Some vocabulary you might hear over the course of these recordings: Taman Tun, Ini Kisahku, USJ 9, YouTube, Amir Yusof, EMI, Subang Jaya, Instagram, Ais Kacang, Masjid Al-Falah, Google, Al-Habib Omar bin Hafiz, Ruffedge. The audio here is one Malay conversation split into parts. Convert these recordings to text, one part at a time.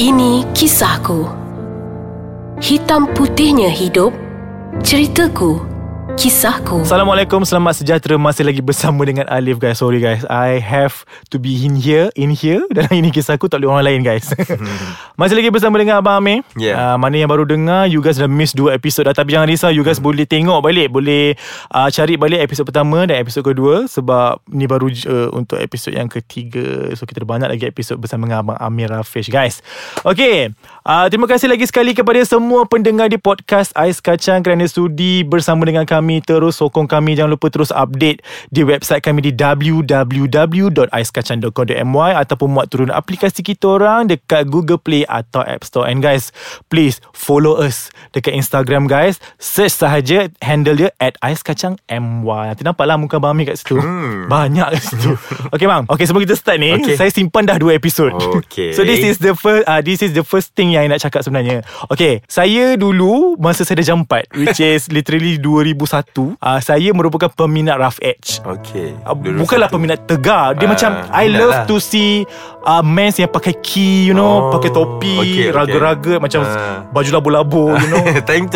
Ini kisahku. Hitam putihnya hidup, ceritaku, kisahku. Assalamualaikum, selamat sejahtera. Masih lagi bersama dengan Alif, guys. Sorry guys, I have to be in here dalam Ini Kisahku, tak boleh orang lain, guys. Masih lagi bersama dengan Abang Amir. Mana yang baru dengar, you guys dah miss 2 episod dah. Tapi jangan risau, you guys boleh tengok balik, boleh cari balik episod pertama dan episod kedua. Sebab ni baru untuk episod yang ketiga. So kita ada banyak lagi episod bersama dengan Abang Amir Ruffedge, guys. Okay, terima kasih lagi sekali kepada semua pendengar di podcast Ais Kacang kerana sudi bersama dengan kami, terus sokong kami. Jangan lupa terus update di website kami di www.aiskacang.com.my ataupun muat turun aplikasi kita orang dekat Google Play atau App Store. And guys, please follow us dekat Instagram, guys. Search sahaja handle dia @aiskacangmy. Nanti nampaklah muka Abang Amir kat situ. Banyak kat situ. Okay bang, okay, sebelum kita start ni, saya simpan dah 2 episod. So this is the first thing yang saya nak cakap sebenarnya. Okay, saya dulu masa saya dah jam 4, which is literally 2000 satu, saya merupakan peminat Ruffedge. Bukanlah peminat tegar. Dia macam I love to see mens yang pakai key, you know, pakai topi, raga-raga, macam baju labu-labu, you know. Time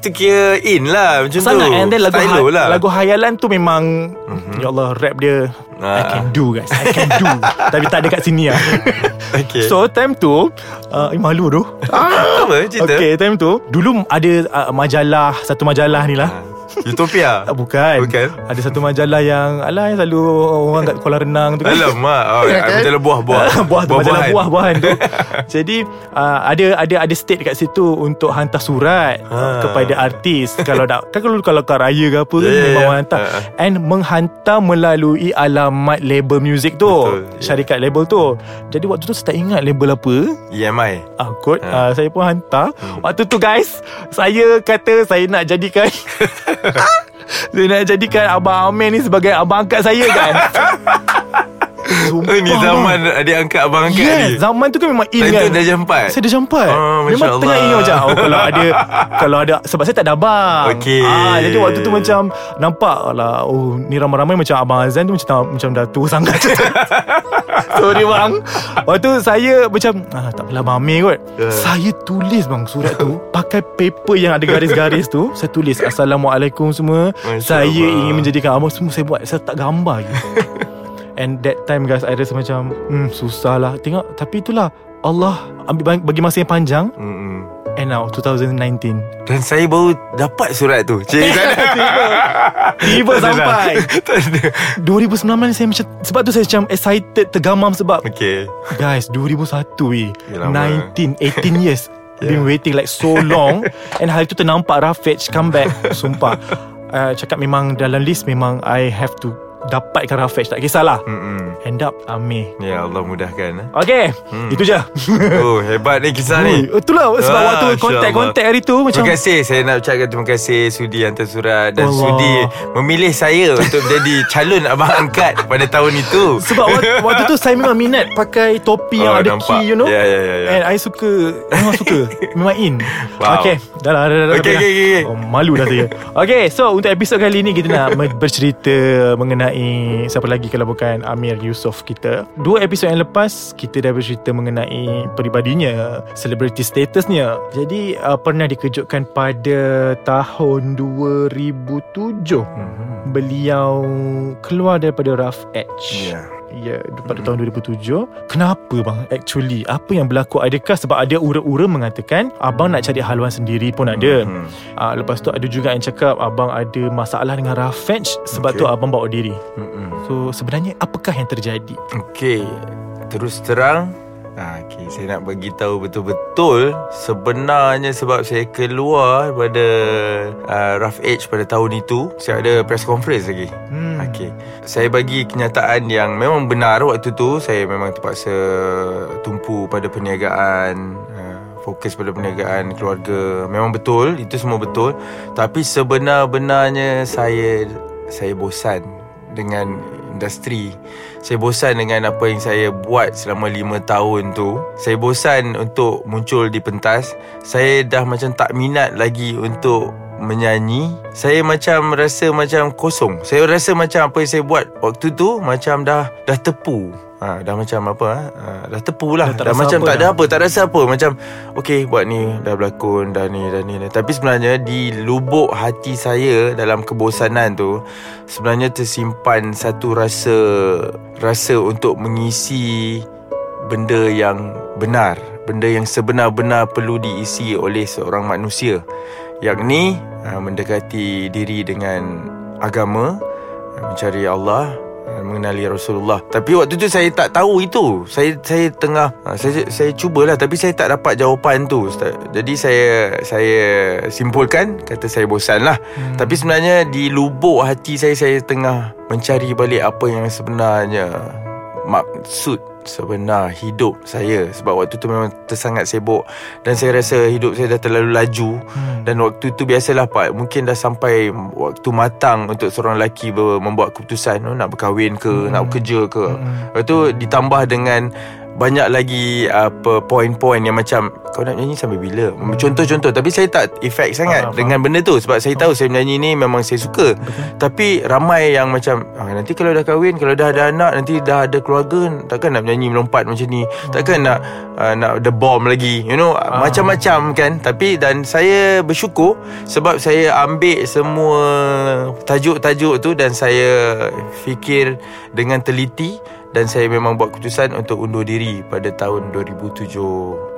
tu kira in lah macam sangat tu. And then lagu Hayalan tu memang ya Allah, rap dia I can do, guys, I can do. Tapi tak ada kat sini lah. So time tu malu tu. Apa cerita? Okay, time tu dulu ada satu majalah ni lah. Utopia? Bukan. Ada satu majalah yang yang selalu orang kat kolam renang tu, kan? Alamak, majalah buah-buah. Majalah buah-buahan tu. Jadi ada state dekat situ untuk hantar surat kepada artis. Kalau kat raya ke apa, memang hantar. And menghantar melalui alamat label muzik tu. Betul, syarikat label tu. Jadi waktu tu saya tak ingat label apa, EMI kot. Saya pun hantar. Waktu tu, guys, saya kata saya nak jadikan saya nak jadikan Abang Amir ni sebagai abang angkat saya, kan. Ini zaman adik angkat, abang angkat ni. Zaman tu kan memang in, kan. Saya dah jumpa. Memang tengah in macam kalau ada sebab saya tak ada abang. Jadi waktu tu macam nampak lah, ni ramai-ramai macam Abang Azan tu macam dah tua sangat. Sorry bang. Waktu tu saya macam tak apalah Abang Amir kot. Saya tulis bang surat tu pakai paper yang ada garis-garis tu. Saya tulis Assalamualaikum semua. Saya ingin menjadikan abang semua. Saya buat, saya tak gambar gitu. And that time, guys, I rasa macam susah lah. Tengok, tapi itulah Allah ambil bagi masa yang panjang. And now 2019, dan saya baru dapat surat tu. Tiba sampai 2019. Saya macam, sebab tu saya macam excited, tergamam sebab guys, 2001 18 years been waiting like so long. And hari tu ternampak Ruffedge come back. Sumpah, cakap memang dalam list, memang I have to dapatkan Ruffedge, tak kisahlah. End up Amir. Ya Allah mudahkan. Okay, itu je. Hebat ni kisah ni. Itulah sebab waktu kontak hari tu macam, terima kasih. Saya nak ucapkan terima kasih sudi hantar surat dan Allah sudi memilih saya untuk jadi calon abang angkat pada tahun itu. Sebab waktu tu saya memang minat pakai topi yang ada nampak key, you know. And I suka, memang suka. Memang in. Okay, dah lah. Okay. Malu dah saya. Okay, so untuk episod kali ni kita nak bercerita mengenai siapa lagi kalau bukan Amir Yusof kita. 2 episod yang lepas kita dah bercerita mengenai peribadinya, celebrity statusnya. Jadi pernah dikejutkan pada tahun 2007 beliau keluar daripada Ruffedge. Pada tahun 2007. Kenapa bang? Actually, apa yang berlaku? Adakah sebab ada ura-ura mengatakan abang nak cari haluan sendiri pun ada. Lepas tu ada juga yang cakap abang ada masalah dengan Ruffedge, sebab tu abang bawa diri. So sebenarnya apakah yang terjadi? Terus terang, saya nak bagi tahu betul-betul sebenarnya sebab saya keluar pada Ruffedge pada tahun itu. Saya ada press conference lagi. Saya bagi kenyataan yang memang benar waktu tu. Saya memang terpaksa tumpu pada perniagaan, fokus pada perniagaan keluarga. Memang betul, itu semua betul. Tapi sebenar-benarnya saya bosan dengan industri. Saya bosan dengan apa yang saya buat selama 5 tahun tu. Saya bosan untuk muncul di pentas. Saya dah macam tak minat lagi untuk menyanyi. Saya macam rasa macam kosong. Saya rasa macam apa yang saya buat waktu tu macam dah tepu. Dah macam apa dah tepu lah, dah macam tak ada apa, tak rasa apa. Macam okay, buat ni dah berlakon, dah ni. Tapi sebenarnya di lubuk hati saya, dalam kebosanan tu, sebenarnya tersimpan satu rasa untuk mengisi benda yang benar, benda yang sebenar-benar perlu diisi oleh seorang manusia, yakni mendekati diri dengan agama, mencari Allah, mengenali Rasulullah. Tapi waktu tu saya tak tahu itu. Saya cubalah tapi saya tak dapat jawapan tu. Jadi saya simpulkan, kata saya bosanlah. Tapi sebenarnya di lubuk hati saya tengah mencari balik apa yang sebenarnya maksud sebenar hidup saya. Sebab waktu tu memang tersangat sibuk, dan saya rasa hidup saya dah terlalu laju. Dan waktu tu biasalah Pak, mungkin dah sampai waktu matang untuk seorang lelaki membuat keputusan, nak berkahwin ke, nak bekerja ke. Lepas tu ditambah dengan banyak lagi apa poin-poin yang macam, kau nak nyanyi sampai bila? Contoh-contoh. Tapi saya tak efek sangat dengan benda tu. Sebab saya tahu saya menyanyi ni memang saya suka. Tapi ramai yang macam, nanti kalau dah kahwin, kalau dah ada anak, nanti dah ada keluarga, takkan nak menyanyi melompat macam ni. Takkan nak the bomb lagi, you know, macam-macam kan. Tapi dan saya bersyukur sebab saya ambil semua tajuk-tajuk tu dan saya fikir dengan teliti, dan saya memang buat keputusan untuk undur diri pada tahun 2007.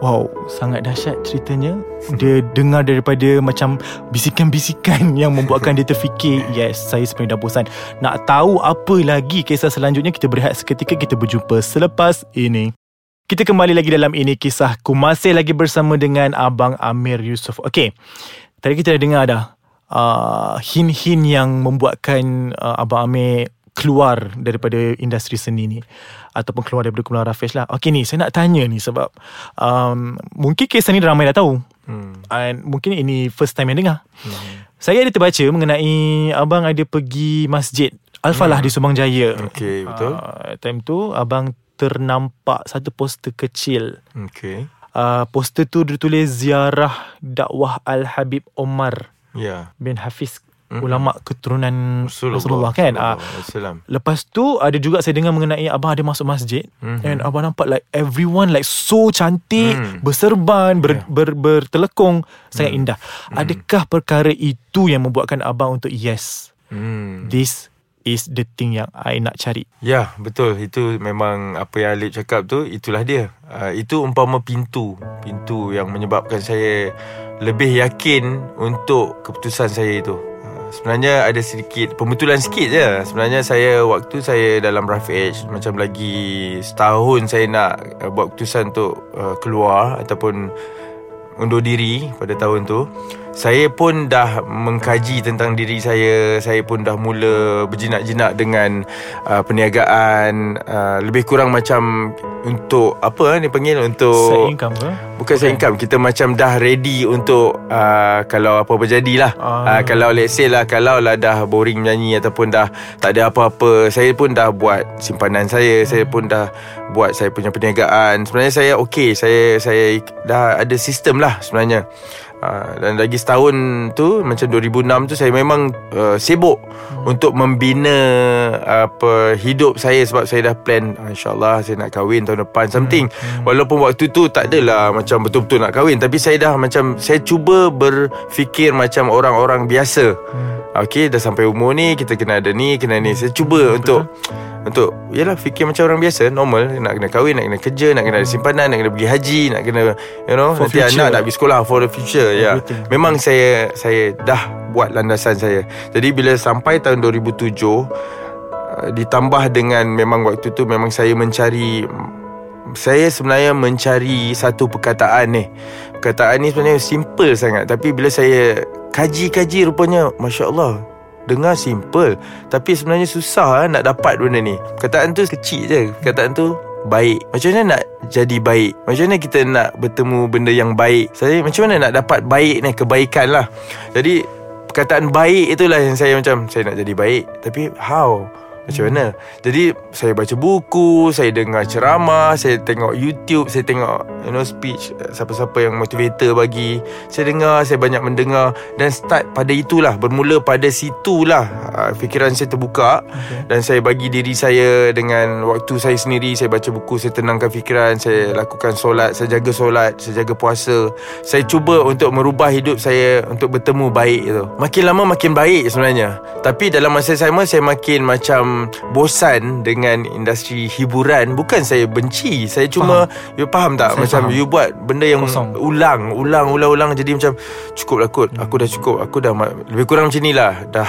Wow, sangat dahsyat ceritanya. Dia dengar daripada macam bisikan-bisikan yang membuatkan dia terfikir, yes, saya sebenarnya dah bosan. Nak tahu apa lagi kisah selanjutnya, kita berehat seketika, kita berjumpa selepas ini. Kita kembali lagi dalam Ini Kisahku, masih lagi bersama dengan Abang Amir Yusof. Okay, tadi kita dah dengar dah hin-hin yang membuatkan Abang Amir keluar daripada industri seni ni, ataupun keluar daripada kumpulan Ruffedge lah. Okay ni, saya nak tanya ni sebab mungkin kisah ni ramai dah tahu, and mungkin ini first time yang dengar. Saya ada terbaca mengenai abang ada pergi Masjid Al-Falah di Subang Jaya. Okay, betul. Time tu abang ternampak satu poster kecil. Okay, poster tu dia tulis ziarah dakwah Al-Habib Omar bin Hafiz, ulama keturunan Rasulullah kan. Lepas tu ada juga saya dengar mengenai abang ada masuk masjid, and abang nampak like everyone like so cantik, berserban, bertelekung, sangat indah. Adakah perkara itu yang membuatkan abang untuk yes, this is the thing yang I nak cari? Ya, betul. Itu memang apa yang Alip cakap tu, itulah dia. Itu umpama pintu yang menyebabkan saya lebih yakin untuk keputusan saya itu. Sebenarnya ada sedikit pembetulan sikit je. Sebenarnya saya, waktu saya dalam Ruffedge, macam lagi setahun saya nak buat keputusan untuk keluar ataupun undur diri pada tahun tu, saya pun dah mengkaji tentang diri saya. Saya pun dah mula berjinak-jinak dengan perniagaan, lebih kurang macam untuk apa ni panggil, untuk side income ke? Bukan side income. Kita macam dah ready untuk kalau apa-apa jadilah. Kalau let's say lah, kalau lah dah boring menyanyi ataupun dah tak ada apa-apa, saya pun dah buat simpanan saya. Saya pun dah buat saya punya perniagaan. Sebenarnya saya okay, saya dah ada sistem lah sebenarnya. Dan lagi setahun tu, macam 2006 tu, saya memang sibuk untuk membina apa hidup saya. Sebab saya dah plan, InsyaAllah saya nak kahwin tahun depan something. Walaupun waktu tu tak adalah macam betul-betul nak kahwin, tapi saya dah macam, saya cuba berfikir macam orang-orang biasa. Okay, dah sampai umur ni, kita kena ada ni, kena ni. Saya cuba untuk yalah, fikir macam orang biasa, normal. Nak kena kahwin, nak kena kerja, nak kena ada simpanan, nak kena pergi haji, nak kena, you know, for nanti future, anak nak pergi sekolah, for the future. Ya, yeah. Memang saya dah buat landasan saya. Jadi bila sampai tahun 2007, ditambah dengan memang waktu tu memang saya mencari, saya sebenarnya mencari satu perkataan ni. Perkataan ni sebenarnya simple sangat, tapi bila saya kaji-kaji, rupanya Masya Allah, dengar simple tapi sebenarnya susah nak dapat benda ni. Perkataan tu kecil je, perkataan tu baik. Macam mana nak jadi baik? Macam mana kita nak bertemu benda yang baik? Saya macam mana nak dapat baik ni, kebaikan lah. Jadi perkataan baik itulah yang saya macam, saya nak jadi baik, tapi how? Macam mana? Jadi saya baca buku, saya dengar ceramah, saya tengok YouTube, saya tengok speech siapa-siapa yang motivator bagi. Saya dengar, saya banyak mendengar dan start pada itulah, bermula pada situlah fikiran saya terbuka. Okay. Dan saya bagi diri saya dengan waktu saya sendiri, saya baca buku, saya tenangkan fikiran, saya lakukan solat, saya jaga puasa. Saya cuba untuk merubah hidup saya untuk bertemu baik itu. Makin lama makin baik sebenarnya. Tapi dalam masa sama saya makin macam bosan dengan industri hiburan. Bukan saya benci, saya cuma faham. You faham tak? Saya macam faham. You buat benda yang kosong, ulang. Jadi macam cukup lah kot. Aku dah cukup. Aku dah lebih kurang macam ni lah. Dah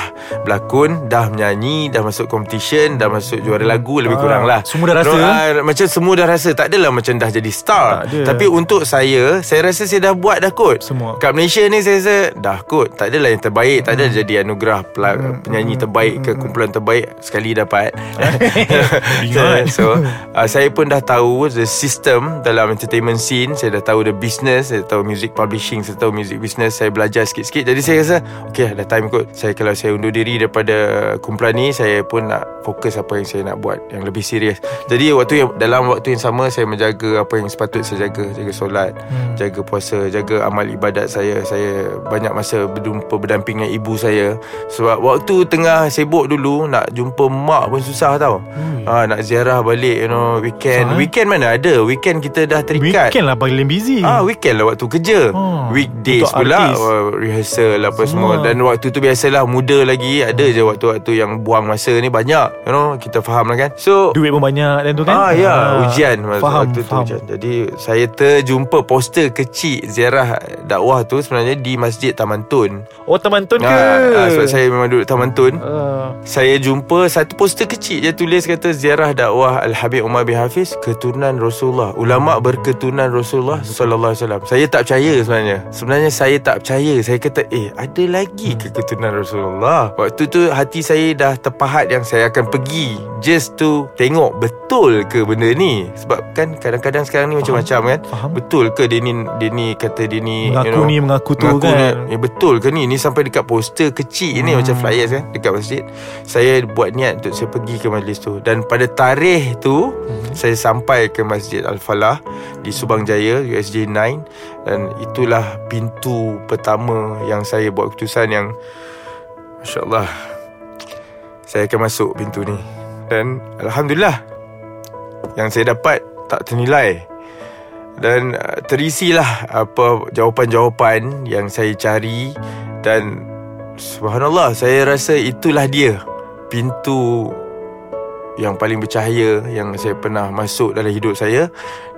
berlakon, dah menyanyi, dah masuk competition, dah masuk juara lagu. Lebih kurang lah. Semua dah rasa, macam semua dah rasa. Tak adalah macam dah jadi star. Tapi untuk saya rasa saya dah buat dah kot semua. Kat Malaysia ni saya rasa dah kot. Tak adalah yang terbaik. Tak ada jadi anugerah penyanyi terbaik ke kumpulan terbaik sekali dapat. So saya pun dah tahu the system dalam entertainment scene. Saya dah tahu the business, saya tahu music publishing, saya tahu music business. Saya belajar sikit-sikit. Jadi saya rasa okay, dah time kot. Saya kalau saya undur diri daripada kumpulan ni, saya pun nak fokus apa yang saya nak buat yang lebih serius. Jadi dalam waktu yang sama saya menjaga apa yang sepatut saya jaga. Jaga solat, jaga puasa, jaga amal ibadat saya. Saya banyak masa berjumpa, berdamping dengan ibu saya. Sebab waktu tengah sibuk dulu, nak jumpa mak pun susah tau. Nak ziarah balik, weekend. Weekend mana ada? Weekend kita dah terikat. Weekend lah paling busy. Weekend lah waktu kerja. Weekdays pula rehearsal apa semua. Dan waktu tu biasalah muda lagi. Ada je waktu-waktu yang buang masa ni banyak. Kita faham lah kan. So duit pun banyak dan tu kan. Ujian waktu tu. Ujian. Jadi saya terjumpa poster kecil ziarah dakwah tu sebenarnya di Masjid Taman Tun. Oh, Taman Tun ke? Sebab saya memang duduk Taman Tun. Saya jumpa satu poster kecil, dia tulis kata ziarah dakwah Al-Habib Omar bin Hafiz, keturunan Rasulullah, ulama berketurunan Rasulullah sallallahu alaihi wasallam. Saya tak percaya sebenarnya saya tak percaya. Saya kata ada lagi ke keturunan Rasulullah? Waktu tu hati saya dah terpahat yang saya akan pergi just to tengok betul ke benda ni. Sebab kan kadang-kadang sekarang ni macam-macam kan. Betul ke dia ni kata dia ni mengaku ni, mengaku tu kan. Betul ke ni sampai dekat poster kecil ni macam flyers kan dekat masjid. Saya buat niat untuk saya pergi ke majlis tu. Dan pada tarikh tu saya sampai ke Masjid Al-Falah di Subang Jaya, USJ 9. Dan itulah pintu pertama yang saya buat keputusan yang Masya Allah, saya akan masuk pintu ni. Dan Alhamdulillah, yang saya dapat tak ternilai. Dan terisilah apa jawapan-jawapan yang saya cari. Dan Subhanallah, saya rasa itulah dia pintu yang paling bercahaya yang saya pernah masuk dalam hidup saya.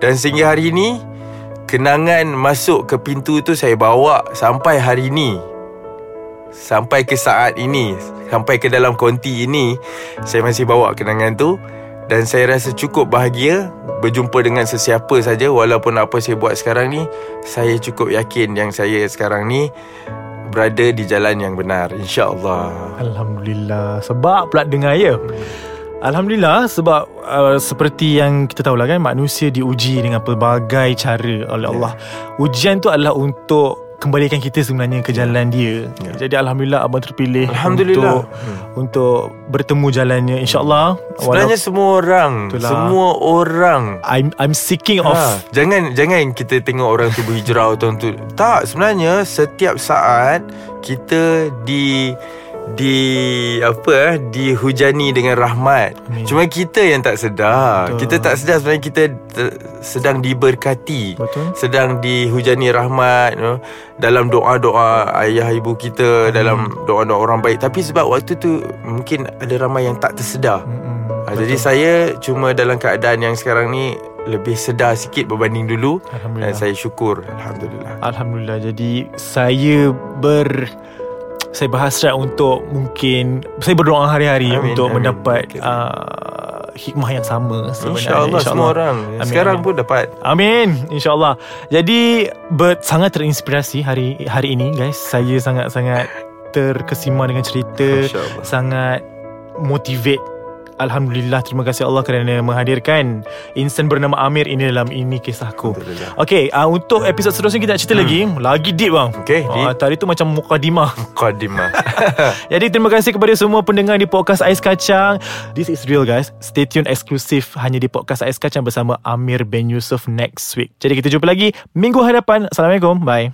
Dan sehingga hari ini, kenangan masuk ke pintu tu saya bawa sampai hari ini, sampai ke saat ini, sampai ke dalam konti ini. Saya masih bawa kenangan tu. Dan saya rasa cukup bahagia berjumpa dengan sesiapa saja. Walaupun apa saya buat sekarang ni, saya cukup yakin yang saya sekarang ni berada di jalan yang benar, insya-Allah. Alhamdulillah. Sebab pula dengar ya. Alhamdulillah, sebab seperti yang kita tahulah kan, manusia diuji dengan pelbagai cara oleh Allah. Ujian tu adalah untuk kembalikan kita sebenarnya ke jalan dia. Jadi Alhamdulillah abang terpilih, Alhamdulillah, untuk bertemu jalannya, insya-Allah. Sebenarnya semua orang I'm seeking of. Jangan kita tengok orang tu berhijrah atau tu. Tak, sebenarnya setiap saat kita dihujani dengan rahmat. Cuma kita yang tak sedar. Betul. Kita tak sedar sebenarnya kita sedang diberkati. Betul. Sedang dihujani rahmat, dalam doa-doa ayah ibu kita, dalam doa-doa orang baik. Tapi sebab waktu tu mungkin ada ramai yang tak tersedar. Jadi saya cuma dalam keadaan yang sekarang ni lebih sedar sikit berbanding dulu. Dan saya syukur, Alhamdulillah. Alhamdulillah. Jadi saya berhasrat untuk mungkin saya berdoa hari-hari untuk mendapat hikmah yang sama sebenarnya. InsyaAllah semua orang sekarang pun dapat. Amin, InsyaAllah. Jadi sangat terinspirasi hari ini guys. Saya sangat-sangat terkesima dengan cerita, sangat motivate Alhamdulillah, terima kasih Allah kerana menghadirkan insan bernama Amir ini dalam Ini Kisahku. Okay, untuk episod seterusnya kita nak cerita lagi deep bang. Okay, deep. Tadi tu macam mukadimah. Jadi terima kasih kepada semua pendengar di podcast Ais Kacang. This is real guys. Stay tune eksklusif hanya di podcast Ais Kacang bersama Amir bin Yusof next week. Jadi kita jumpa lagi minggu hadapan. Assalamualaikum. Bye.